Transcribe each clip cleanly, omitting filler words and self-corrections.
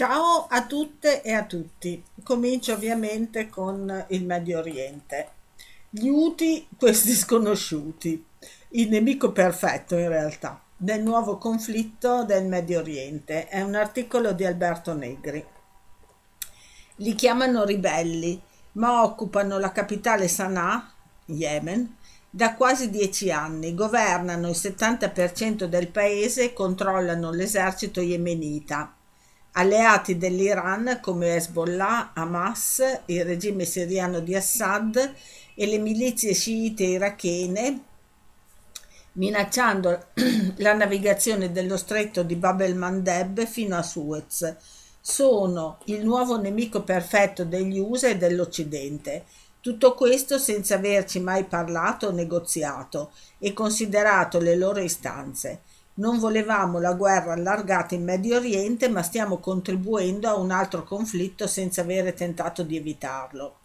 Ciao a tutte e a tutti. Comincio ovviamente con il Medio Oriente. Gli Houthi, questi sconosciuti, il nemico perfetto in realtà, del nuovo conflitto del Medio Oriente. È un articolo di Alberto Negri. Li chiamano ribelli, ma occupano la capitale Sana'a, Yemen, da quasi 10 anni, governano il 70% del paese e controllano l'esercito yemenita. Alleati dell'Iran come Hezbollah, Hamas, il regime siriano di Assad e le milizie sciite irachene, minacciando la navigazione dello stretto di Bab el-Mandeb fino a Suez. Sono il nuovo nemico perfetto degli USA e dell'Occidente. Tutto questo senza averci mai parlato o negoziato e considerato le loro istanze. Non volevamo la guerra allargata in Medio Oriente, ma stiamo contribuendo a un altro conflitto senza avere tentato di evitarlo.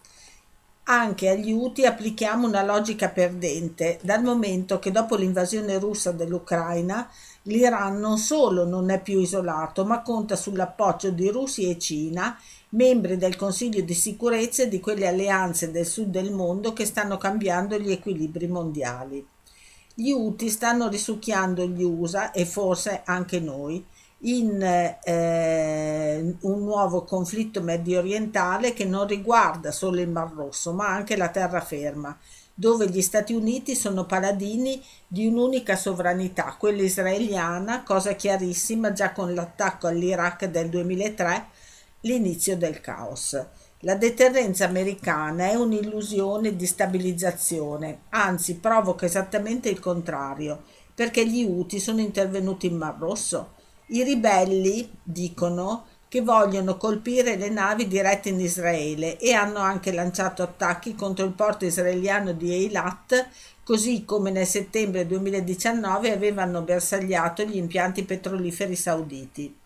Anche agli Houthi applichiamo una logica perdente, dal momento che dopo l'invasione russa dell'Ucraina l'Iran non solo non è più isolato, ma conta sull'appoggio di Russia e Cina, membri del Consiglio di sicurezza e di quelle alleanze del sud del mondo che stanno cambiando gli equilibri mondiali. Gli Houthi stanno risucchiando gli USA e forse anche noi in un nuovo conflitto mediorientale che non riguarda solo il Mar Rosso, ma anche la terraferma, dove gli Stati Uniti sono paladini di un'unica sovranità, quella israeliana, cosa chiarissima già con l'attacco all'Iraq del 2003, l'inizio del caos. La deterrenza americana è un'illusione di stabilizzazione, anzi provoca esattamente il contrario, perché gli Houthi sono intervenuti in Mar Rosso. I ribelli dicono che vogliono colpire le navi dirette in Israele e hanno anche lanciato attacchi contro il porto israeliano di Eilat, così come nel settembre 2019 avevano bersagliato gli impianti petroliferi sauditi.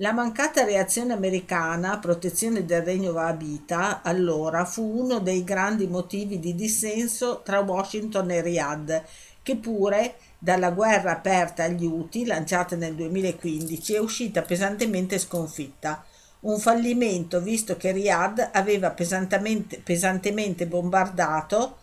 La mancata reazione americana a protezione del Regno Vahabita allora fu uno dei grandi motivi di dissenso tra Washington e Riyadh, che pure dalla guerra aperta agli Houthi lanciata nel 2015 è uscita pesantemente sconfitta. Un fallimento visto che Riyadh aveva pesantemente bombardato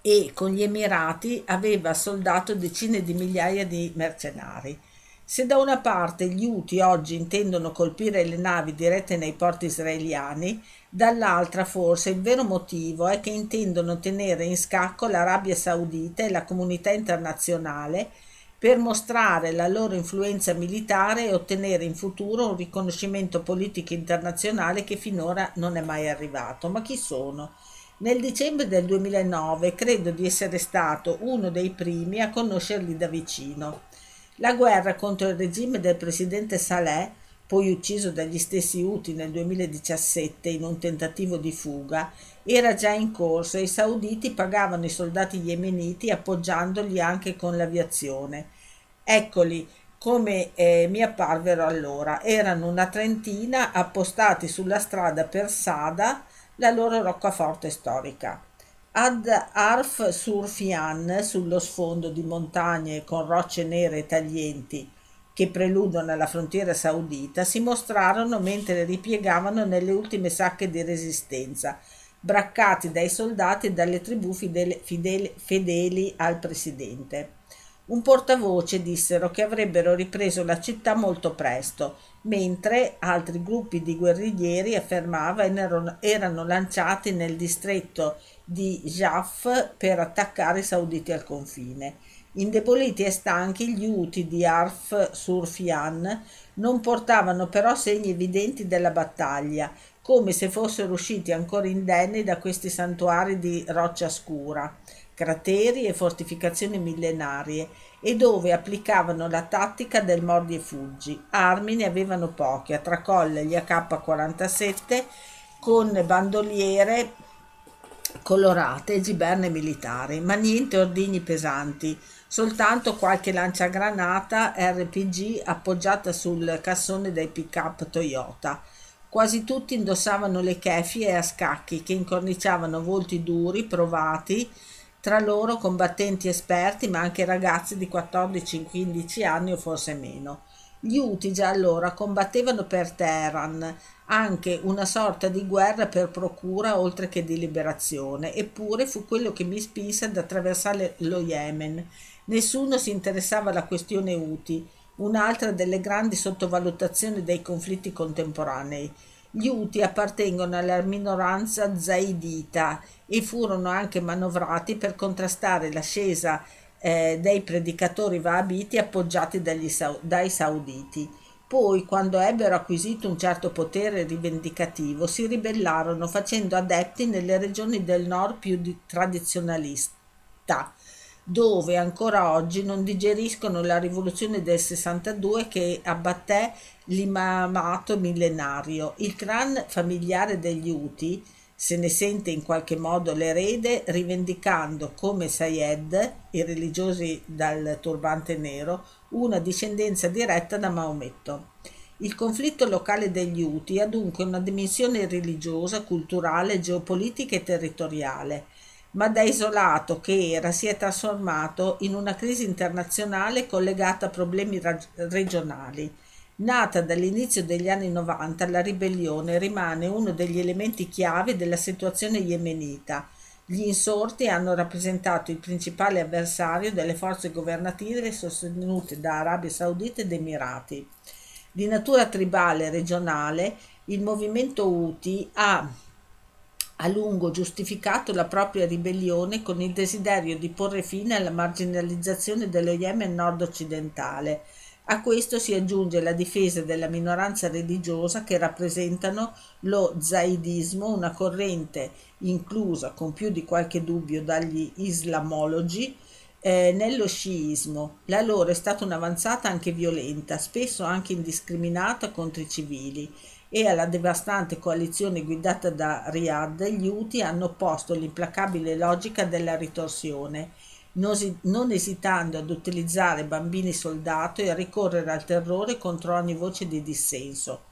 e con gli Emirati aveva assoldato decine di migliaia di mercenari. Se da una parte gli Houthi oggi intendono colpire le navi dirette nei porti israeliani, dall'altra forse il vero motivo è che intendono tenere in scacco l'Arabia Saudita e la comunità internazionale per mostrare la loro influenza militare e ottenere in futuro un riconoscimento politico internazionale che finora non è mai arrivato. Ma chi sono? Nel dicembre del 2009 credo di essere stato uno dei primi a conoscerli da vicino. La guerra contro il regime del presidente Saleh, poi ucciso dagli stessi Houthi nel 2017 in un tentativo di fuga, era già in corso e i sauditi pagavano i soldati yemeniti appoggiandoli anche con l'aviazione. Eccoli come mi apparvero allora, erano una trentina appostati sulla strada per Sada, la loro roccaforte storica. Ad Arf sur Fian, sullo sfondo di montagne con rocce nere e taglienti che preludono alla frontiera saudita, si mostrarono mentre ripiegavano nelle ultime sacche di resistenza, braccati dai soldati e dalle tribù fedeli al presidente. Un portavoce dissero che avrebbero ripreso la città molto presto, mentre altri gruppi di guerriglieri, affermava, erano lanciati nel distretto di Jaff per attaccare i sauditi al confine. Indeboliti e stanchi, gli Houthi di Arf sur Fian non portavano però segni evidenti della battaglia, come se fossero usciti ancora indenni da questi santuari di roccia scura, crateri e fortificazioni millenarie, e dove applicavano la tattica del mordi e fuggi. Armi ne avevano poche, a tracolle gli AK-47 con bandoliere colorate e giberne militari, ma niente ordigni pesanti, soltanto qualche lanciagranata RPG appoggiata sul cassone dei pick-up Toyota. Quasi tutti indossavano le keffie a scacchi che incorniciavano volti duri, provati, tra loro combattenti esperti ma anche ragazzi di 14-15 anni o forse meno. Gli Uti già allora combattevano per Teheran, anche una sorta di guerra per procura oltre che di liberazione, eppure fu quello che mi spinse ad attraversare lo Yemen. Nessuno si interessava alla questione Uti, un'altra delle grandi sottovalutazioni dei conflitti contemporanei. Gli Uti appartengono alla minoranza zaidita e furono anche manovrati per contrastare l'ascesa dei predicatori wahabiti appoggiati dai sauditi. Poi, quando ebbero acquisito un certo potere rivendicativo, si ribellarono facendo adepti nelle regioni del nord più tradizionalista, dove ancora oggi non digeriscono la rivoluzione del 62 che abbatté l'imamato millenario. Il clan familiare degli Uti se ne sente in qualche modo l'erede, rivendicando come Sayed, i religiosi dal turbante nero, una discendenza diretta da Maometto. Il conflitto locale degli Uti ha dunque una dimensione religiosa, culturale, geopolitica e territoriale, ma da isolato che era si è trasformato in una crisi internazionale collegata a problemi regionali. Nata dall'inizio degli anni 90, la ribellione rimane uno degli elementi chiave della situazione yemenita. Gli insorti hanno rappresentato il principale avversario delle forze governative sostenute da Arabia Saudita ed Emirati. Di natura tribale e regionale, il movimento Houthi ha a lungo giustificato la propria ribellione con il desiderio di porre fine alla marginalizzazione dello Yemen nord-occidentale. A questo si aggiunge la difesa della minoranza religiosa che rappresentano lo zaidismo, una corrente inclusa con più di qualche dubbio dagli islamologi nello sciismo. La loro è stata un'avanzata anche violenta, spesso anche indiscriminata contro i civili, e alla devastante coalizione guidata da Riyadh gli Houthi hanno opposto l'implacabile logica della ritorsione, non esitando ad utilizzare bambini soldato e a ricorrere al terrore contro ogni voce di dissenso.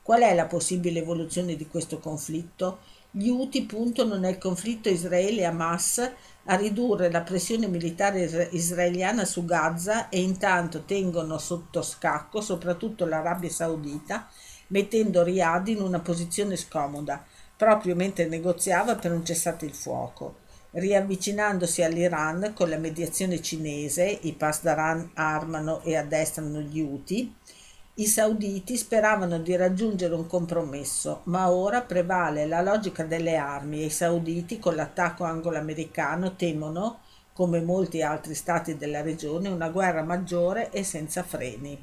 Qual è la possibile evoluzione di questo conflitto? Gli Houthi puntano nel conflitto Israele-Hamas a ridurre la pressione militare israeliana su Gaza e intanto tengono sotto scacco soprattutto l'Arabia Saudita, mettendo Riyadh in una posizione scomoda, proprio mentre negoziava per un cessate il fuoco. Riavvicinandosi all'Iran con la mediazione cinese, i Pasdaran armano e addestrano gli Houthi, i sauditi speravano di raggiungere un compromesso, ma ora prevale la logica delle armi e i sauditi con l'attacco anglo-americano temono, come molti altri stati della regione, una guerra maggiore e senza freni.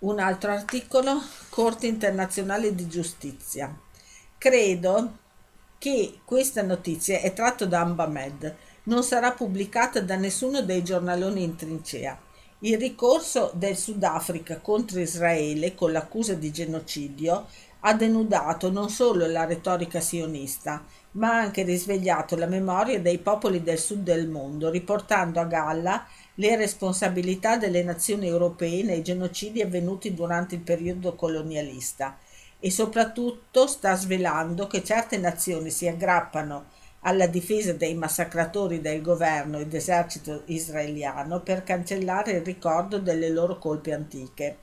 Un altro articolo, Corte Internazionale di Giustizia. Credo che questa notizia è tratto da Ambamed, non sarà pubblicata da nessuno dei giornaloni in trincea. Il ricorso del Sudafrica contro Israele con l'accusa di genocidio ha denudato non solo la retorica sionista, ma ha anche risvegliato la memoria dei popoli del sud del mondo, riportando a galla le responsabilità delle nazioni europee nei genocidi avvenuti durante il periodo colonialista. E soprattutto sta svelando che certe nazioni si aggrappano alla difesa dei massacratori del governo ed esercito israeliano per cancellare il ricordo delle loro colpe antiche.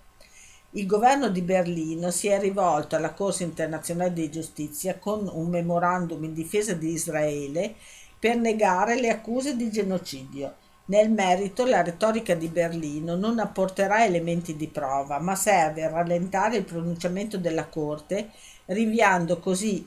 Il governo di Berlino si è rivolto alla Corte Internazionale di Giustizia con un memorandum in difesa di Israele per negare le accuse di genocidio. Nel merito, la retorica di Berlino non apporterà elementi di prova, ma serve a rallentare il pronunciamento della Corte, rinviando così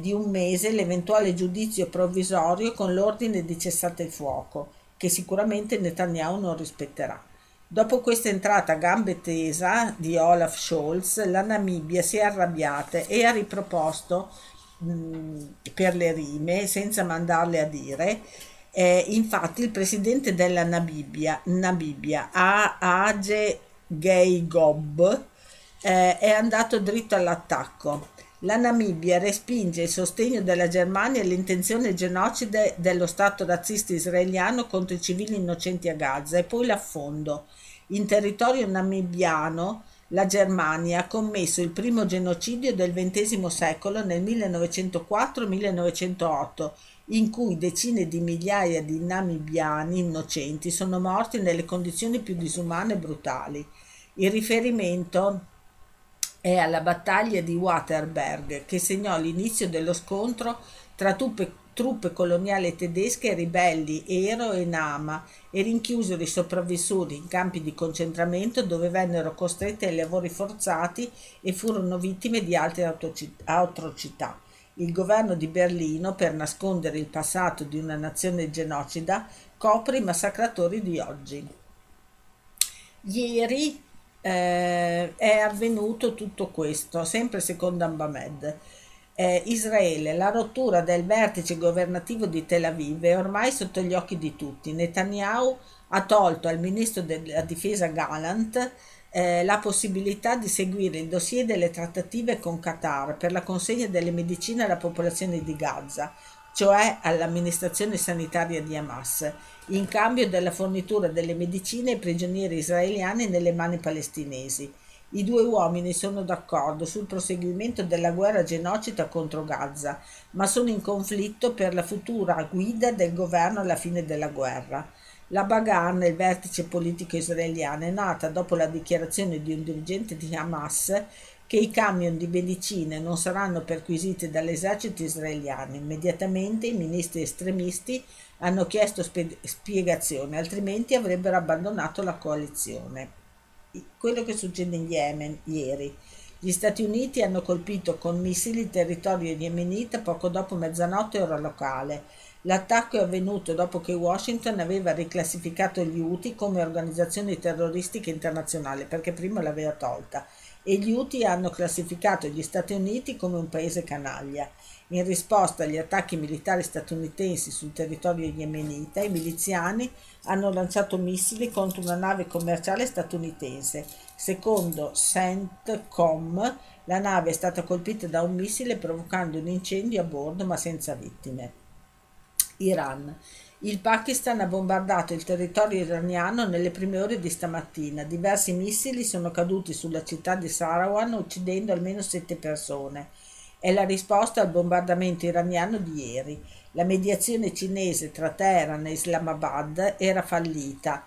di un mese l'eventuale giudizio provvisorio con l'ordine di cessate il fuoco, che sicuramente Netanyahu non rispetterà. Dopo questa entrata a gambe tesa di Olaf Scholz, la Namibia si è arrabbiata e ha riproposto per le rime, senza mandarle a dire. Infatti il presidente della Namibia Age Geingob, è andato dritto all'attacco. La Namibia respinge il sostegno della Germania e l'intenzione genocide dello stato razzista israeliano contro i civili innocenti a Gaza e poi l'affondo. In territorio namibiano la Germania ha commesso il primo genocidio del XX secolo nel 1904-1908, in cui decine di migliaia di namibiani innocenti sono morti nelle condizioni più disumane e brutali. Il riferimento è alla battaglia di Waterberg, che segnò l'inizio dello scontro tra truppe coloniali tedesche e ribelli Ero e Nama, e rinchiusero i sopravvissuti in campi di concentramento dove vennero costrette ai lavori forzati e furono vittime di altre atrocità. Il governo di Berlino, per nascondere il passato di una nazione genocida, copre i massacratori di oggi. Ieri è avvenuto tutto questo, sempre secondo Ambamed. Israele, la rottura del vertice governativo di Tel Aviv è ormai sotto gli occhi di tutti. Netanyahu ha tolto al ministro della difesa Gallant la possibilità di seguire il dossier delle trattative con Qatar per la consegna delle medicine alla popolazione di Gaza, cioè all'amministrazione sanitaria di Hamas, in cambio della fornitura delle medicine ai prigionieri israeliani nelle mani palestinesi. I due uomini sono d'accordo sul proseguimento della guerra genocida contro Gaza, ma sono in conflitto per la futura guida del governo alla fine della guerra. La Bagan, il vertice politico israeliano, è nata dopo la dichiarazione di un dirigente di Hamas che i camion di medicine non saranno perquisiti dall'esercito israeliano. Immediatamente i ministri estremisti hanno chiesto spiegazioni, altrimenti avrebbero abbandonato la coalizione. Quello che succede in Yemen ieri. Gli Stati Uniti hanno colpito con missili il territorio yemenita poco dopo mezzanotte ora locale. L'attacco è avvenuto dopo che Washington aveva riclassificato gli Houthi come organizzazione terroristica internazionale, perché prima l'aveva tolta, e gli Houthi hanno classificato gli Stati Uniti come un paese canaglia. In risposta agli attacchi militari statunitensi sul territorio yemenita, i miliziani hanno lanciato missili contro una nave commerciale statunitense. Secondo CENTCOM, la nave è stata colpita da un missile provocando un incendio a bordo, ma senza vittime. Iran. Il Pakistan ha bombardato il territorio iraniano nelle prime ore di stamattina. Diversi missili sono caduti sulla città di Sarawan, uccidendo almeno 7 persone. È la risposta al bombardamento iraniano di ieri. La mediazione cinese tra Teheran e Islamabad era fallita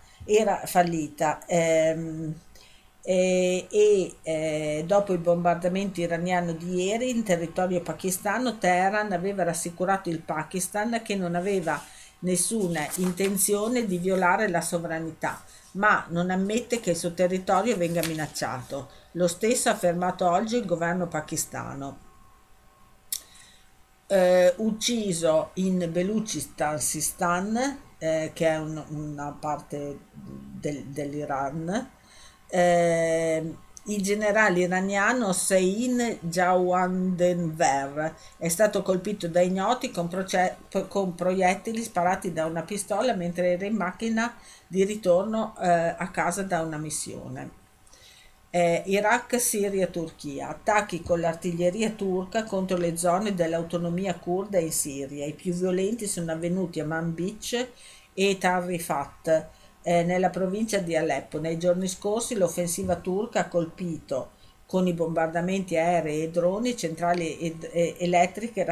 dopo il bombardamento iraniano di ieri in territorio pakistano, Teheran aveva rassicurato il Pakistan che non aveva nessuna intenzione di violare la sovranità, ma non ammette che il suo territorio venga minacciato. Lo stesso ha affermato oggi il governo pakistano. Ucciso in Belucistan, che è una parte dell'Iran, il generale iraniano Hossein Jawandenver è stato colpito da ignoti con proiettili sparati da una pistola mentre era in macchina di ritorno a casa da una missione. Iraq, Siria, Turchia. Attacchi con l'artiglieria turca contro le zone dell'autonomia curda in Siria. I più violenti sono avvenuti a Manbij e Tarifat, nella provincia di Aleppo. Nei giorni scorsi l'offensiva turca ha colpito con i bombardamenti aerei e droni centrali elettriche,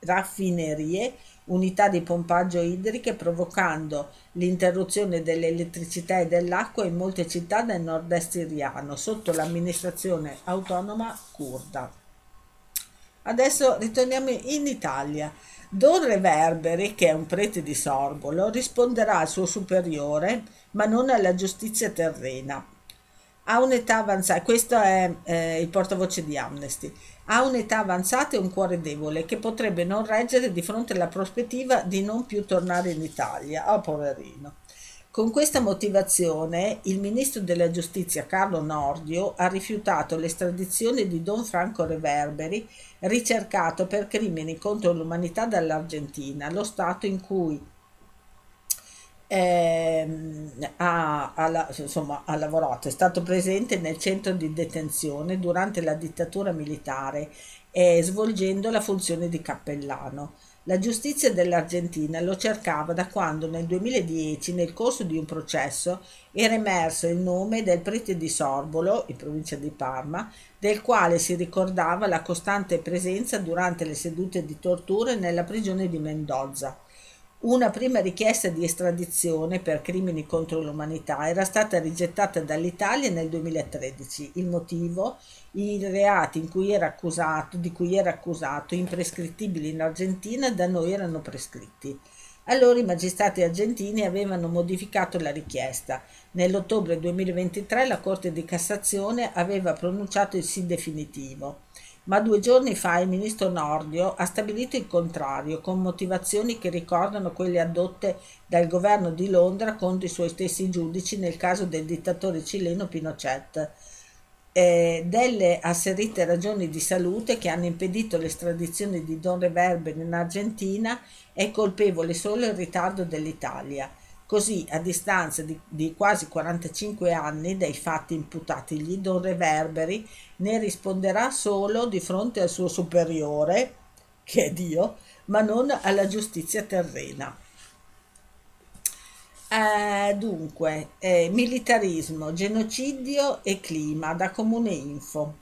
raffinerie, unità di pompaggio idriche, provocando l'interruzione dell'elettricità e dell'acqua in molte città del nord-est siriano sotto l'amministrazione autonoma curda. Adesso ritorniamo in Italia. Don Reverberi, che è un prete di Sorbolo, risponderà al suo superiore ma non alla giustizia terrena. Ha un'età avanzata, questo è il portavoce di Amnesty. Ha un'età avanzata e un cuore debole che potrebbe non reggere di fronte alla prospettiva di non più tornare in Italia. Oh, poverino. Con questa motivazione il ministro della giustizia Carlo Nordio ha rifiutato l'estradizione di Don Franco Reverberi, ricercato per crimini contro l'umanità dall'Argentina, lo stato in cui ha lavorato. È stato presente nel centro di detenzione durante la dittatura militare, svolgendo la funzione di cappellano. La giustizia dell'Argentina lo cercava da quando nel 2010, nel corso di un processo, era emerso il nome del prete di Sorbolo, in provincia di Parma, del quale si ricordava la costante presenza durante le sedute di torture nella prigione di Mendoza. Una prima richiesta di estradizione per crimini contro l'umanità era stata rigettata dall'Italia nel 2013. Il motivo? I reati di cui era accusato, imprescrittibili in Argentina, da noi erano prescritti. Allora i magistrati argentini avevano modificato la richiesta. Nell'ottobre 2023 la Corte di Cassazione aveva pronunciato il sì definitivo. Ma 2 giorni fa il ministro Nordio ha stabilito il contrario, con motivazioni che ricordano quelle adotte dal governo di Londra contro i suoi stessi giudici nel caso del dittatore cileno Pinochet, delle asserite ragioni di salute che hanno impedito l'estradizione di Don Reverbero in Argentina. È colpevole solo il ritardo dell'Italia. Così, a distanza di quasi 45 anni dai fatti imputatigli, Don Reverberi ne risponderà solo di fronte al suo superiore, che è Dio, ma non alla giustizia terrena. Militarismo, genocidio e clima, da Comune Info.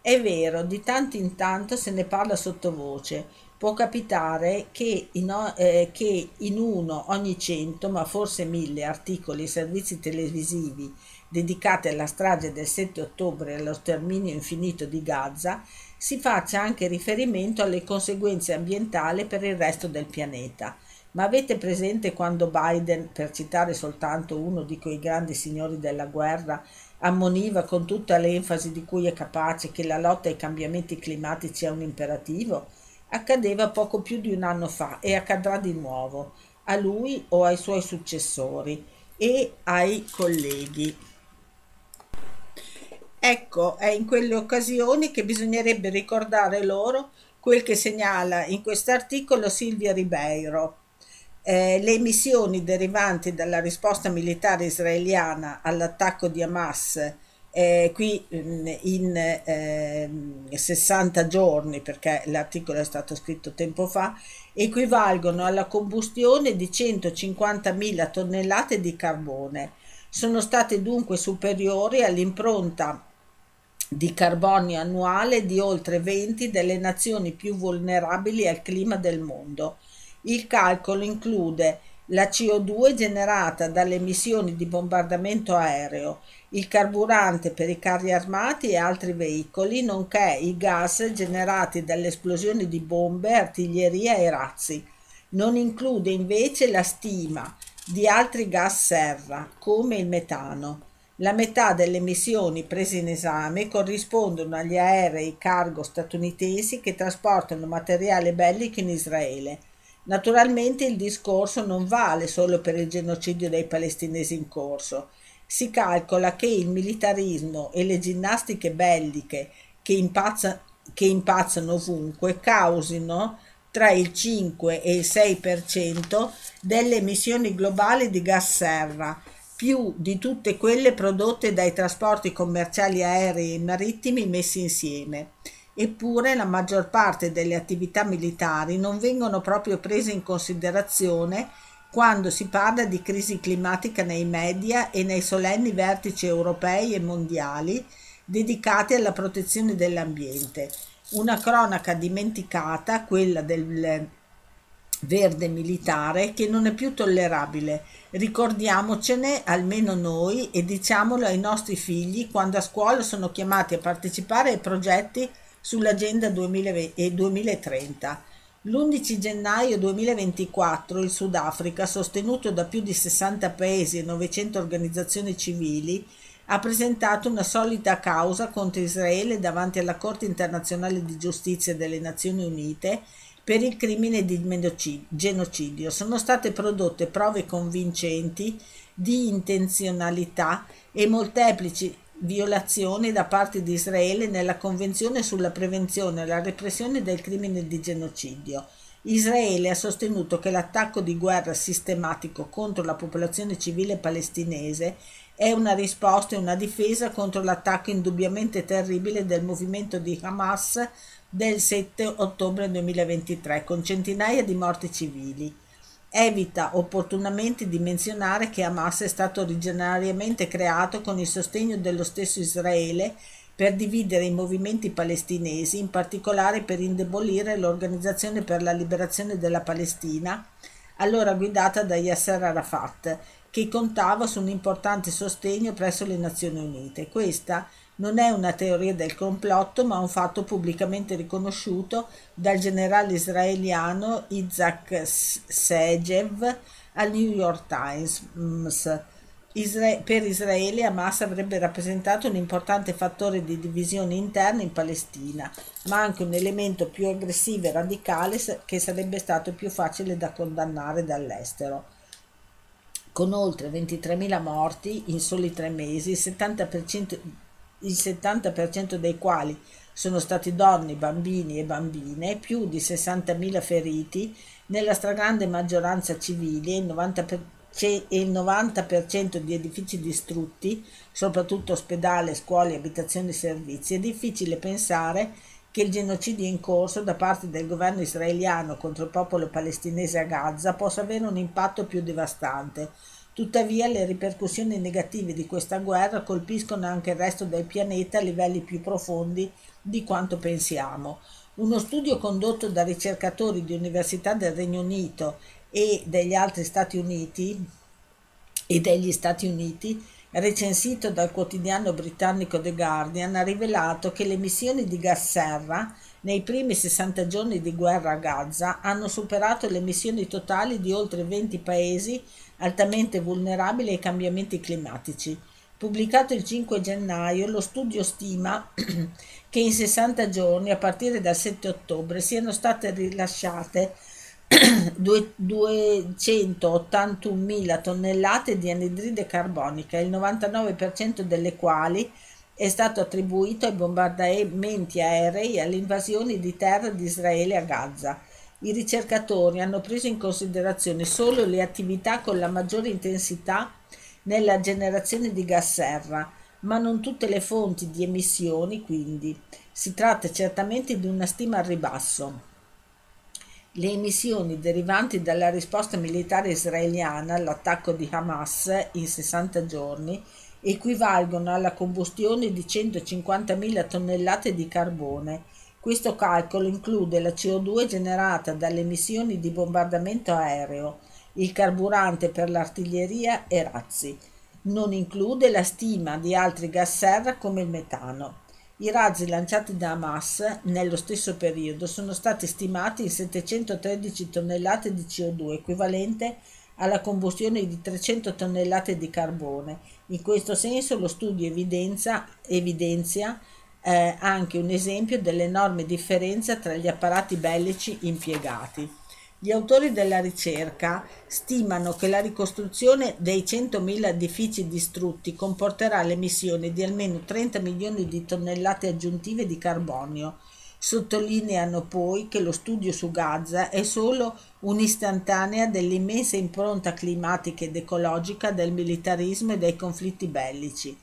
È vero, di tanto in tanto se ne parla sottovoce. Può capitare che in uno ogni 100, ma forse 1000 articoli e servizi televisivi dedicati alla strage del 7 ottobre e allo sterminio infinito di Gaza si faccia anche riferimento alle conseguenze ambientali per il resto del pianeta. Ma avete presente quando Biden, per citare soltanto uno di quei grandi signori della guerra, ammoniva con tutta l'enfasi di cui è capace che la lotta ai cambiamenti climatici è un imperativo? Accadeva poco più di un anno fa e accadrà di nuovo a lui o ai suoi successori e ai colleghi. Ecco, è in quelle occasioni che bisognerebbe ricordare loro quel che segnala in quest'articolo Silvia Ribeiro. Le emissioni derivanti dalla risposta militare israeliana all'attacco di Hamas, qui in 60 giorni, perché l'articolo è stato scritto tempo fa, equivalgono alla combustione di 150.000 tonnellate di carbone. Sono state dunque superiori all'impronta di carbonio annuale di oltre 20 delle nazioni più vulnerabili al clima del mondo. Il calcolo include la CO2 generata dalle emissioni di bombardamento aereo, il carburante per i carri armati e altri veicoli, nonché i gas generati dalle esplosioni di bombe, artiglieria e razzi. Non include invece la stima di altri gas serra, come il metano. La metà delle emissioni prese in esame corrispondono agli aerei cargo statunitensi che trasportano materiale bellico in Israele. Naturalmente il discorso non vale solo per il genocidio dei palestinesi in corso. Si calcola che il militarismo e le ginnastiche belliche che impazzano ovunque causino tra il 5 e il 6% delle emissioni globali di gas serra, più di tutte quelle prodotte dai trasporti commerciali aerei e marittimi messi insieme. Eppure la maggior parte delle attività militari non vengono proprio prese in considerazione quando si parla di crisi climatica nei media e nei solenni vertici europei e mondiali dedicati alla protezione dell'ambiente. Una cronaca dimenticata, quella del verde militare, che non è più tollerabile. Ricordiamocene almeno noi e diciamolo ai nostri figli quando a scuola sono chiamati a partecipare ai progetti sull'agenda 2030. L'11 gennaio 2024 il Sudafrica, sostenuto da più di 60 paesi e 900 organizzazioni civili, ha presentato una solida causa contro Israele davanti alla Corte internazionale di giustizia delle Nazioni Unite per il crimine di genocidio. Sono state prodotte prove convincenti di intenzionalità e molteplici violazioni da parte di Israele nella Convenzione sulla prevenzione e la repressione del crimine di genocidio. Israele ha sostenuto che l'attacco di guerra sistematico contro la popolazione civile palestinese è una risposta e una difesa contro l'attacco indubbiamente terribile del movimento di Hamas del 7 ottobre 2023 con centinaia di morti civili. Evita opportunamente di menzionare che Hamas è stato originariamente creato con il sostegno dello stesso Israele per dividere i movimenti palestinesi, in particolare per indebolire l'Organizzazione per la Liberazione della Palestina, allora guidata da Yasser Arafat, che contava su un importante sostegno presso le Nazioni Unite. Questa non è una teoria del complotto, ma un fatto pubblicamente riconosciuto dal generale israeliano Isaac Segev al New York Times. Per Israele Hamas avrebbe rappresentato un importante fattore di divisione interna in Palestina, ma anche un elemento più aggressivo e radicale che sarebbe stato più facile da condannare dall'estero. Con oltre 23.000 morti in soli 3 mesi, il 70% dei quali sono stati donne, bambini e bambine, più di 60.000 feriti, nella stragrande maggioranza civili, e il 90% di edifici distrutti, soprattutto ospedali, scuole, abitazioni e servizi. È difficile pensare che il genocidio in corso da parte del governo israeliano contro il popolo palestinese a Gaza possa avere un impatto più devastante. Tuttavia, le ripercussioni negative di questa guerra colpiscono anche il resto del pianeta a livelli più profondi di quanto pensiamo. Uno studio condotto da ricercatori di università del Regno Unito e degli Stati Uniti, recensito dal quotidiano britannico The Guardian, ha rivelato che le emissioni di gas serra nei primi 60 giorni di guerra a Gaza hanno superato le emissioni totali di oltre 20 paesi altamente vulnerabili ai cambiamenti climatici. Pubblicato il 5 gennaio, lo studio stima che in 60 giorni, a partire dal 7 ottobre, siano state rilasciate 281.000 tonnellate di anidride carbonica, il 99% delle quali è stato attribuito ai bombardamenti aerei e alle invasioni di terra di Israele a Gaza. I ricercatori hanno preso in considerazione solo le attività con la maggiore intensità nella generazione di gas serra, ma non tutte le fonti di emissioni, quindi si tratta certamente di una stima al ribasso. Le emissioni derivanti dalla risposta militare israeliana all'attacco di Hamas in 60 giorni equivalgono alla combustione di 150.000 tonnellate di carbone. Questo calcolo include la CO2 generata dalle emissioni di bombardamento aereo, il carburante per l'artiglieria e razzi. Non include la stima di altri gas serra come il metano. I razzi lanciati da Hamas nello stesso periodo sono stati stimati in 713 tonnellate di CO2, equivalente alla combustione di 300 tonnellate di carbone. In questo senso lo studio evidenzia anche un esempio dell'enorme differenza tra gli apparati bellici impiegati. Gli autori della ricerca stimano che la ricostruzione dei 100.000 edifici distrutti comporterà l'emissione di almeno 30 milioni di tonnellate aggiuntive di carbonio. Sottolineano poi che lo studio su Gaza è solo un'istantanea dell'immensa impronta climatica ed ecologica del militarismo e dei conflitti bellici.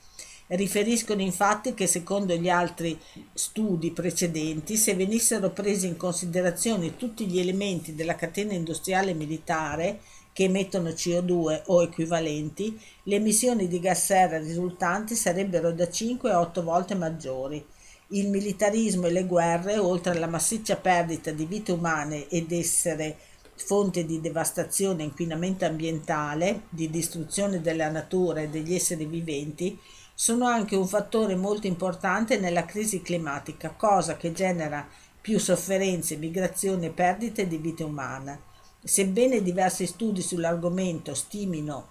Riferiscono infatti che secondo gli altri studi precedenti, se venissero presi in considerazione tutti gli elementi della catena industriale militare che emettono CO2 o equivalenti, le emissioni di gas serra risultanti sarebbero da 5 a 8 volte maggiori. Il militarismo e le guerre, oltre alla massiccia perdita di vite umane ed essere fonte di devastazione e inquinamento ambientale, di distruzione della natura e degli esseri viventi, sono anche un fattore molto importante nella crisi climatica, cosa che genera più sofferenze, migrazioni e perdite di vite umane. Sebbene diversi studi sull'argomento stimino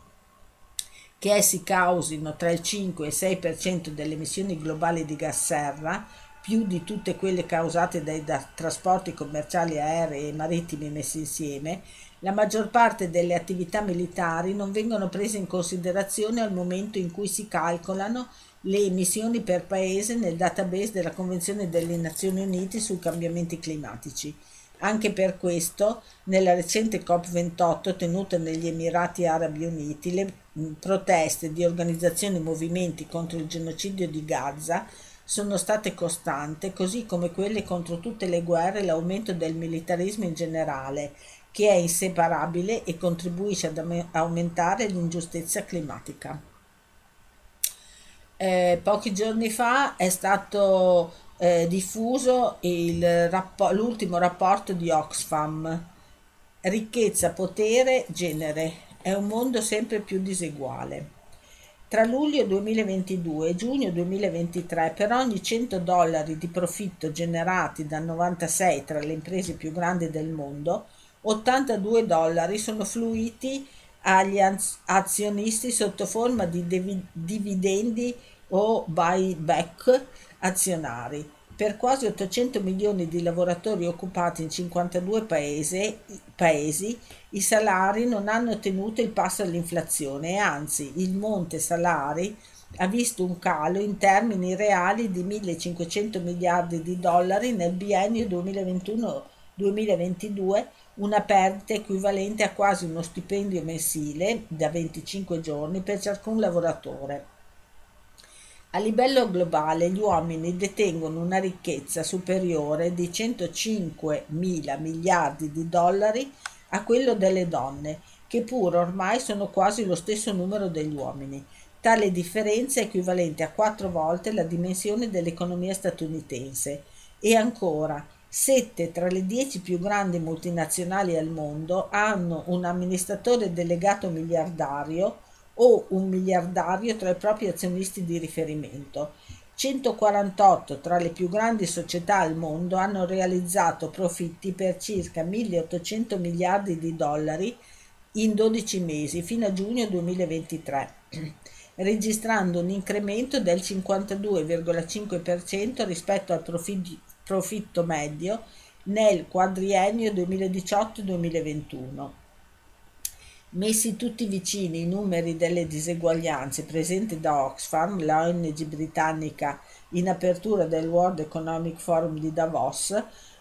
che essi causino tra il 5 e il 6% delle emissioni globali di gas serra, più di tutte quelle causate dai trasporti commerciali aerei e marittimi messi insieme, la maggior parte delle attività militari non vengono prese in considerazione al momento in cui si calcolano le emissioni per paese nel database della Convenzione delle Nazioni Unite sui cambiamenti climatici. Anche per questo, nella recente COP28 tenuta negli Emirati Arabi Uniti, le proteste di organizzazioni e movimenti contro il genocidio di Gaza sono state costante, così come quelle contro tutte le guerre e l'aumento del militarismo in generale, che è inseparabile e contribuisce ad aumentare l'ingiustizia climatica. Pochi giorni fa è stato diffuso l'ultimo rapporto di Oxfam, Ricchezza, potere, genere. È un mondo sempre più diseguale. Tra luglio 2022 e giugno 2023, per ogni $100 di profitto generati dal 96 tra le imprese più grandi del mondo, $82 sono fluiti agli azionisti sotto forma di dividendi o buyback azionari. Per quasi 800 milioni di lavoratori occupati in 52 paesi, i salari non hanno tenuto il passo all'inflazione e anzi il monte salari ha visto un calo in termini reali di 1.500 miliardi di dollari nel biennio 2021-2022, una perdita equivalente a quasi uno stipendio mensile da 25 giorni per ciascun lavoratore. A livello globale gli uomini detengono una ricchezza superiore di 105.000 miliardi di dollari a quello delle donne, che pur ormai sono quasi lo stesso numero degli uomini. Tale differenza è equivalente a 4 volte la dimensione dell'economia statunitense. E ancora, 7 tra le 10 più grandi multinazionali al mondo hanno un amministratore delegato miliardario o un miliardario tra i propri azionisti di riferimento. 148 tra le più grandi società al mondo hanno realizzato profitti per circa 1.800 miliardi di dollari in 12 mesi fino a giugno 2023, registrando un incremento del 52,5% rispetto al profitto medio nel quadriennio 2018-2021. Messi tutti vicini i numeri delle diseguaglianze presenti da Oxfam, la ONG britannica in apertura del World Economic Forum di Davos,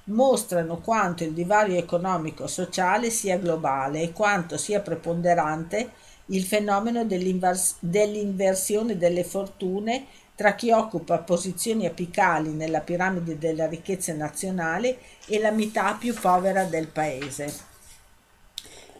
mostrano quanto il divario economico-sociale sia globale e quanto sia preponderante il fenomeno dell'inversione delle fortune tra chi occupa posizioni apicali nella piramide della ricchezza nazionale e la metà più povera del paese.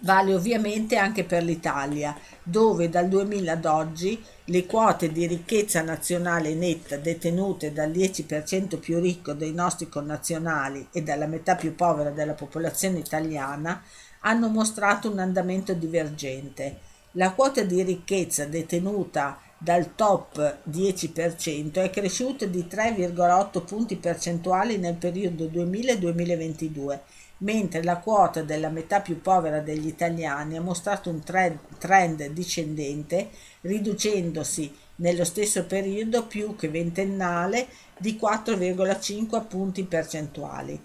Vale ovviamente anche per l'Italia, dove dal 2000 ad oggi le quote di ricchezza nazionale netta detenute dal 10% più ricco dei nostri connazionali e dalla metà più povera della popolazione italiana hanno mostrato un andamento divergente. La quota di ricchezza detenuta dal top 10% è cresciuta di 3,8 punti percentuali nel periodo 2000-2022, mentre la quota della metà più povera degli italiani ha mostrato un trend discendente, riducendosi nello stesso periodo più che ventennale di 4,5 punti percentuali.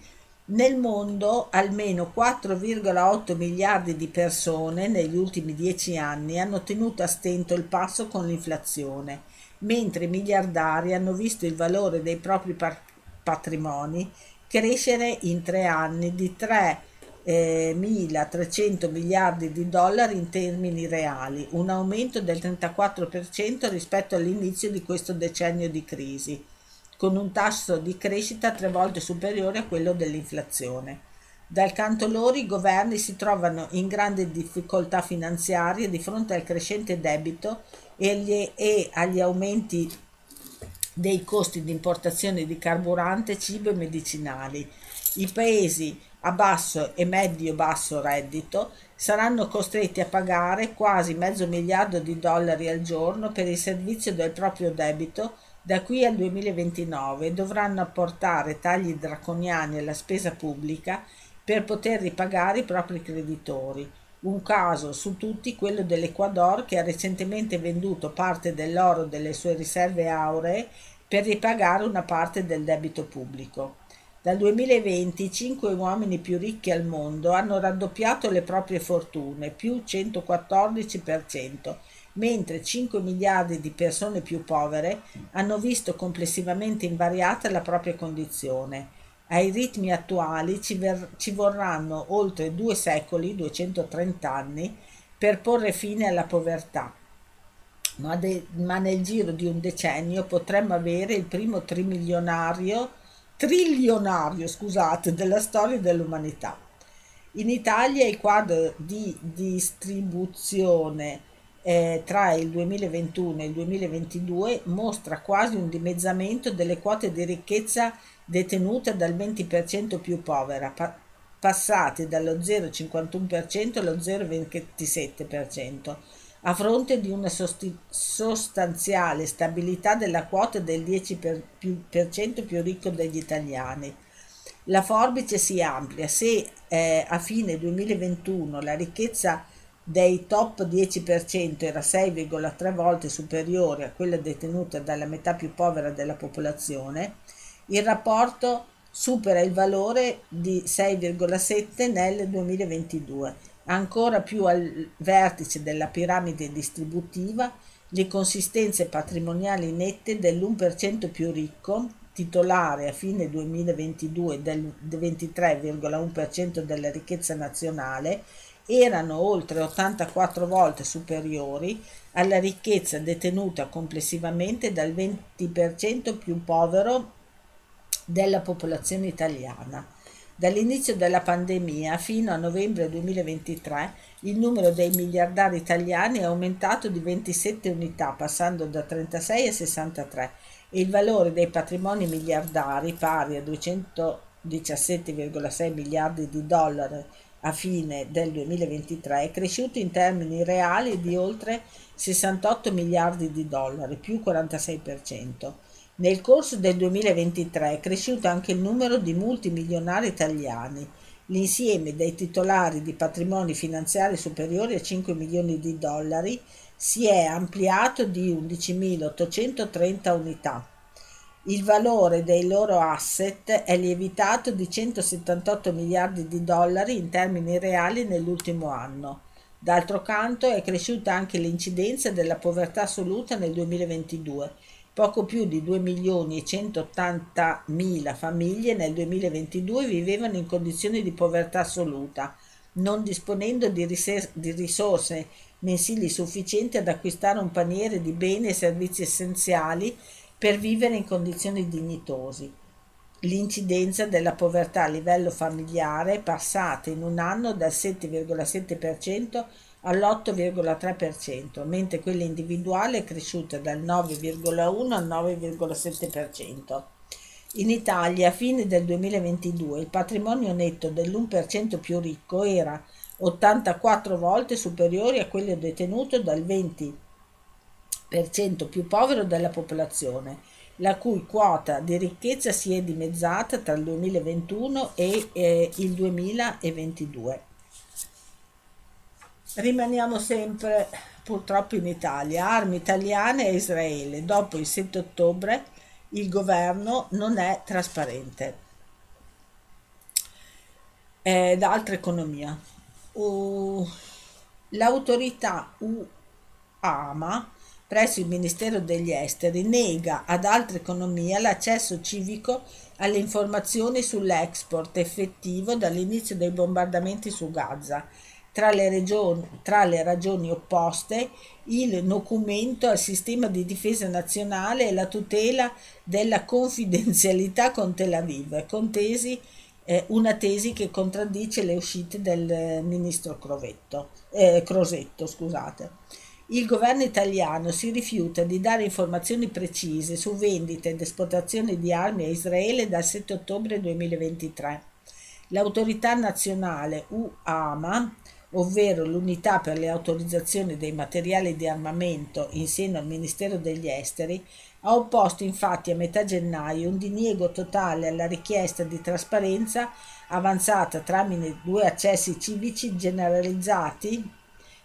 Nel mondo almeno 4,8 miliardi di persone negli ultimi 10 anni hanno tenuto a stento il passo con l'inflazione, mentre i miliardari hanno visto il valore dei propri patrimoni crescere in 3 anni di 3.300 miliardi di dollari in termini reali, un aumento del 34% rispetto all'inizio di questo decennio di crisi, con un tasso di crescita 3 volte superiore a quello dell'inflazione. Dal canto loro i governi si trovano in grande difficoltà finanziaria di fronte al crescente debito e agli aumenti dei costi di importazione di carburante, cibo e medicinali. I paesi a basso e medio-basso reddito saranno costretti a pagare quasi $500 milioni di dollari al giorno per il servizio del proprio debito da qui al 2029 e dovranno apportare tagli draconiani alla spesa pubblica per poter ripagare i propri creditori. Un caso su tutti quello dell'Ecuador, che ha recentemente venduto parte dell'oro delle sue riserve auree per ripagare una parte del debito pubblico. Dal 2020 i 5 uomini più ricchi al mondo hanno raddoppiato le proprie fortune, più 114%, mentre 5 miliardi di persone più povere hanno visto complessivamente invariata la propria condizione. Ai ritmi attuali ci vorranno oltre 2 secoli, 230 anni, per porre fine alla povertà. ma nel giro di un decennio potremmo avere il primo trilionario della storia dell'umanità. In Italia il quadro di distribuzione tra il 2021 e il 2022 mostra quasi un dimezzamento delle quote di ricchezza detenute dal 20% più povera, passate dallo 0,51% allo 0,27%, a fronte di una sostanziale stabilità della quota del 10% più ricco degli italiani. La forbice si amplia. Se a fine 2021 la ricchezza dei top 10% era 6,3 volte superiore a quella detenuta dalla metà più povera della popolazione, il rapporto supera il valore di 6,7 nel 2022. Ancora più al vertice della piramide distributiva, le consistenze patrimoniali nette dell'1% più ricco, titolare a fine 2022 del 23,1% della ricchezza nazionale, erano oltre 84 volte superiori alla ricchezza detenuta complessivamente dal 20% più povero della popolazione italiana. Dall'inizio della pandemia fino a novembre 2023 il numero dei miliardari italiani è aumentato di 27 unità, passando da 36 a 63, e il valore dei patrimoni miliardari, pari a 217,6 miliardi di dollari a fine del 2023, è cresciuto in termini reali di oltre 68 miliardi di dollari, più 46%. Nel corso del 2023 è cresciuto anche il numero di multimilionari italiani. L'insieme dei titolari di patrimoni finanziari superiori a 5 milioni di dollari si è ampliato di 11.830 unità. Il valore dei loro asset è lievitato di 178 miliardi di dollari in termini reali nell'ultimo anno. D'altro canto è cresciuta anche l'incidenza della povertà assoluta nel 2022. Poco più di 2.180.000 famiglie nel 2022 vivevano in condizioni di povertà assoluta, non disponendo di risorse mensili sufficienti ad acquistare un paniere di beni e servizi essenziali per vivere in condizioni dignitose. L'incidenza della povertà a livello familiare è passata in un anno dal 7,7% all'8,3%, mentre quella individuale è cresciuta dal 9,1 al 9,7%. In Italia, a fine del 2022, il patrimonio netto dell'1% più ricco era 84 volte superiore a quello detenuto dal 20% più povero della popolazione, la cui quota di ricchezza si è dimezzata tra il 2021 e il 2022. Rimaniamo sempre purtroppo in Italia. Armi italiane e Israele. Dopo il 7 ottobre il governo non è trasparente. Da altra economia. L'autorità UAMA presso il Ministero degli Esteri nega ad Altra Economia l'accesso civico alle informazioni sull'export effettivo dall'inizio dei bombardamenti su Gaza. Tra le ragioni opposte, il documento al sistema di difesa nazionale e la tutela della confidenzialità con Tel Aviv, una tesi che contraddice le uscite del ministro Crosetto. Il governo italiano si rifiuta di dare informazioni precise su vendite ed esportazioni di armi a Israele dal 7 ottobre 2023. L'autorità nazionale UAMA, ovvero l'unità per le autorizzazioni dei materiali di armamento in seno al Ministero degli Esteri, ha opposto infatti a metà gennaio un diniego totale alla richiesta di trasparenza avanzata tramite due accessi civici generalizzati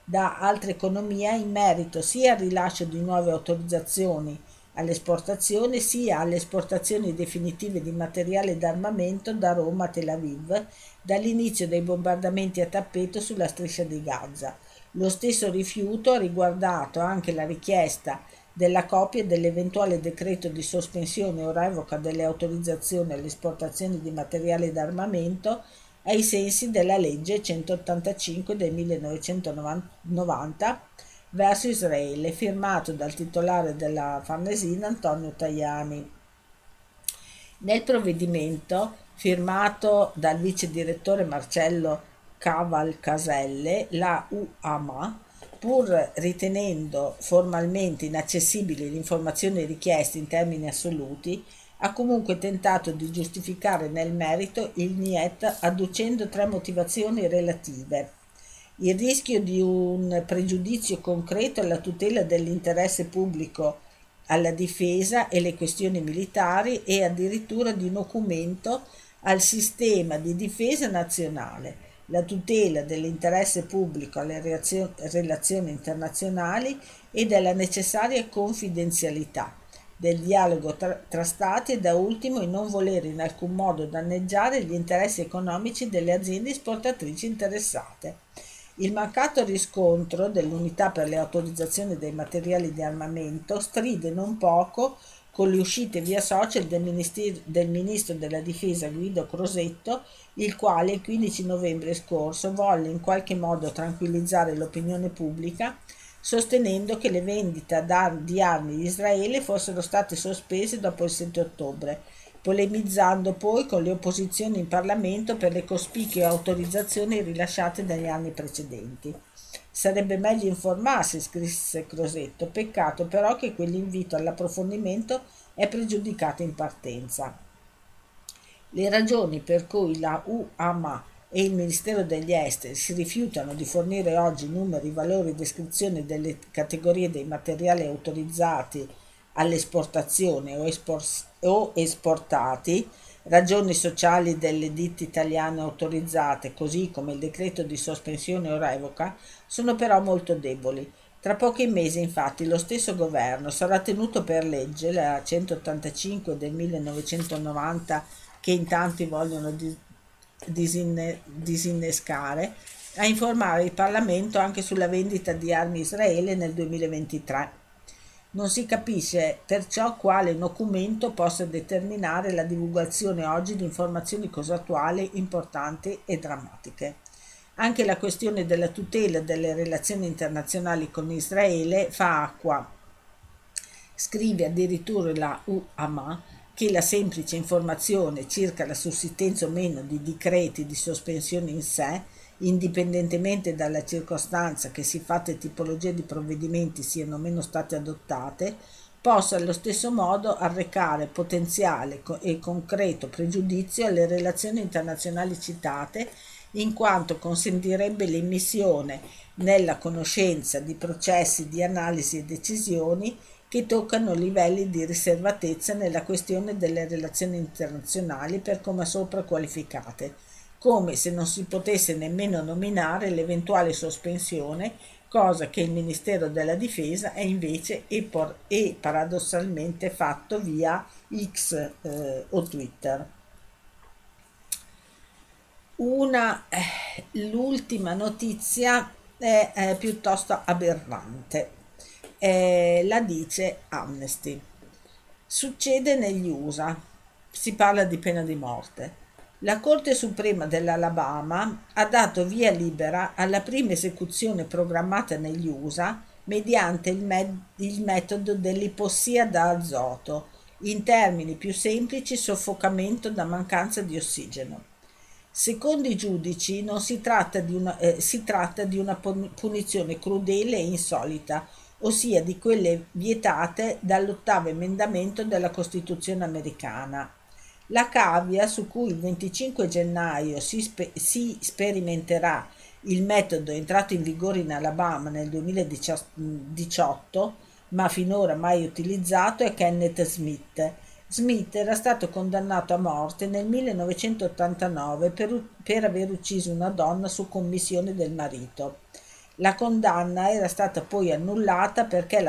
da Altra Economia in merito sia al rilascio di nuove autorizzazioni all'esportazione sia alle esportazioni definitive di materiale d'armamento da Roma a Tel Aviv dall'inizio dei bombardamenti a tappeto sulla striscia di Gaza. Lo stesso rifiuto ha riguardato anche la richiesta della copia dell'eventuale decreto di sospensione o revoca delle autorizzazioni all'esportazione di materiale d'armamento ai sensi della legge 185 del 1990 verso Israele, firmato dal titolare della Farnesina Antonio Tajani. Nel provvedimento, firmato dal vice direttore Marcello Cavalcaselle, la UAMA, pur ritenendo formalmente inaccessibili le informazioni richieste in termini assoluti, ha comunque tentato di giustificare nel merito il NIET adducendo tre motivazioni relative: il rischio di un pregiudizio concreto alla tutela dell'interesse pubblico, alla difesa e le questioni militari, e addirittura di un nocumento al sistema di difesa nazionale, la tutela dell'interesse pubblico alle relazioni internazionali e della necessaria confidenzialità del dialogo tra Stati e, da ultimo, il non volere in alcun modo danneggiare gli interessi economici delle aziende esportatrici interessate. Il mancato riscontro dell'Unità per le autorizzazioni dei materiali di armamento stride non poco con le uscite via social del Ministro della Difesa Guido Crosetto, il quale il 15 novembre scorso volle in qualche modo tranquillizzare l'opinione pubblica, sostenendo che le vendite di armi di Israele fossero state sospese dopo il 7 ottobre, polemizzando poi con le opposizioni in Parlamento per le cospicue autorizzazioni rilasciate negli anni precedenti. Sarebbe meglio informarsi, scrisse Crosetto, peccato però che quell'invito all'approfondimento è pregiudicato in partenza. Le ragioni per cui la UAMA e il Ministero degli Esteri si rifiutano di fornire oggi numeri, valori e descrizioni delle categorie dei materiali autorizzati all'esportazione o esportati, ragioni sociali delle ditte italiane autorizzate, così come il decreto di sospensione o revoca, sono però molto deboli. Tra pochi mesi, infatti, lo stesso governo sarà tenuto per legge, la 185 del 1990, che in tanti vogliono disinnescare, a informare il Parlamento anche sulla vendita di armi Israele nel 2023. Non si capisce perciò quale documento possa determinare la divulgazione oggi di informazioni contrattuali importanti e drammatiche. Anche la questione della tutela delle relazioni internazionali con Israele fa acqua. Scrive addirittura la UAMA che la semplice informazione circa la sussistenza o meno di decreti di sospensione in sé, indipendentemente dalla circostanza che siffatte tipologie di provvedimenti siano meno state adottate, possa allo stesso modo arrecare potenziale e concreto pregiudizio alle relazioni internazionali citate, in quanto consentirebbe l'immissione nella conoscenza di processi di analisi e decisioni che toccano livelli di riservatezza nella questione delle relazioni internazionali per come sopra qualificate, come se non si potesse nemmeno nominare l'eventuale sospensione, cosa che il Ministero della Difesa è invece e paradossalmente fatto via X o Twitter. L'ultima notizia è piuttosto aberrante, la dice Amnesty. Succede negli USA, si parla di pena di morte. La Corte Suprema dell'Alabama ha dato via libera alla prima esecuzione programmata negli USA mediante il metodo dell'ipossia da azoto, in termini più semplici soffocamento da mancanza di ossigeno. Secondo i giudici non si tratta di una punizione crudele e insolita, ossia di quelle vietate dall'8° emendamento della Costituzione americana. La cavia su cui il 25 gennaio si sperimenterà il metodo entrato in vigore in Alabama nel 2018, ma finora mai utilizzato, è Kenneth Smith. Smith era stato condannato a morte nel 1989 per aver ucciso una donna su commissione del marito. La condanna era stata poi annullata perché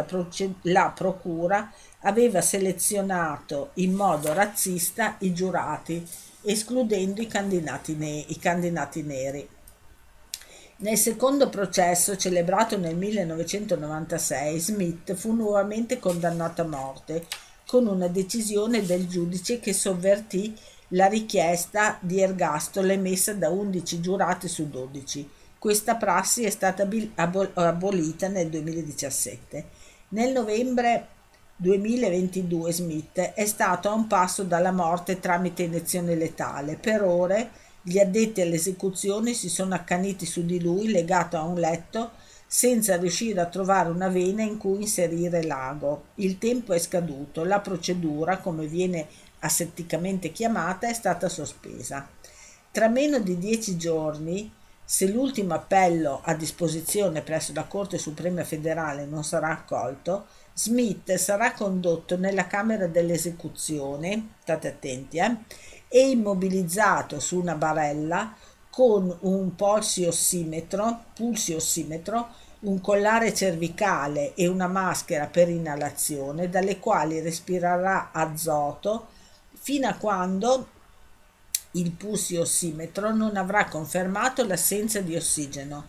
la procura aveva selezionato in modo razzista i giurati, escludendo i candidati neri. Nel secondo processo, celebrato nel 1996, Smith fu nuovamente condannato a morte, con una decisione del giudice che sovvertì la richiesta di ergastolo emessa da 11 giurati su 12. Questa prassi è stata abolita nel 2017. Nel novembre 2022 Smith è stato a un passo dalla morte tramite iniezione letale. Per ore gli addetti alle esecuzioni si sono accaniti su di lui, legato a un letto, senza riuscire a trovare una vena in cui inserire l'ago. Il tempo è scaduto, la procedura, come viene asetticamente chiamata, è stata sospesa. Tra meno di 10 giorni, se l'ultimo appello a disposizione presso la Corte Suprema Federale non sarà accolto, Smith sarà condotto nella Camera dell'Esecuzione, state attenti, e immobilizzato su una barella con un pulsiossimetro, un collare cervicale e una maschera per inalazione, dalle quali respirerà azoto fino a quando il pulsiossimetro non avrà confermato l'assenza di ossigeno.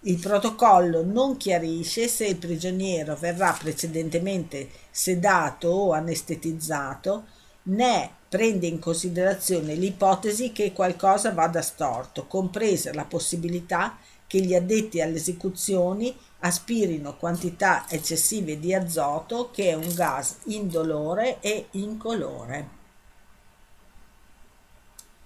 Il protocollo non chiarisce se il prigioniero verrà precedentemente sedato o anestetizzato, né prende in considerazione l'ipotesi che qualcosa vada storto, compresa la possibilità che gli addetti alle esecuzioni aspirino quantità eccessive di azoto, che è un gas indolore e incolore.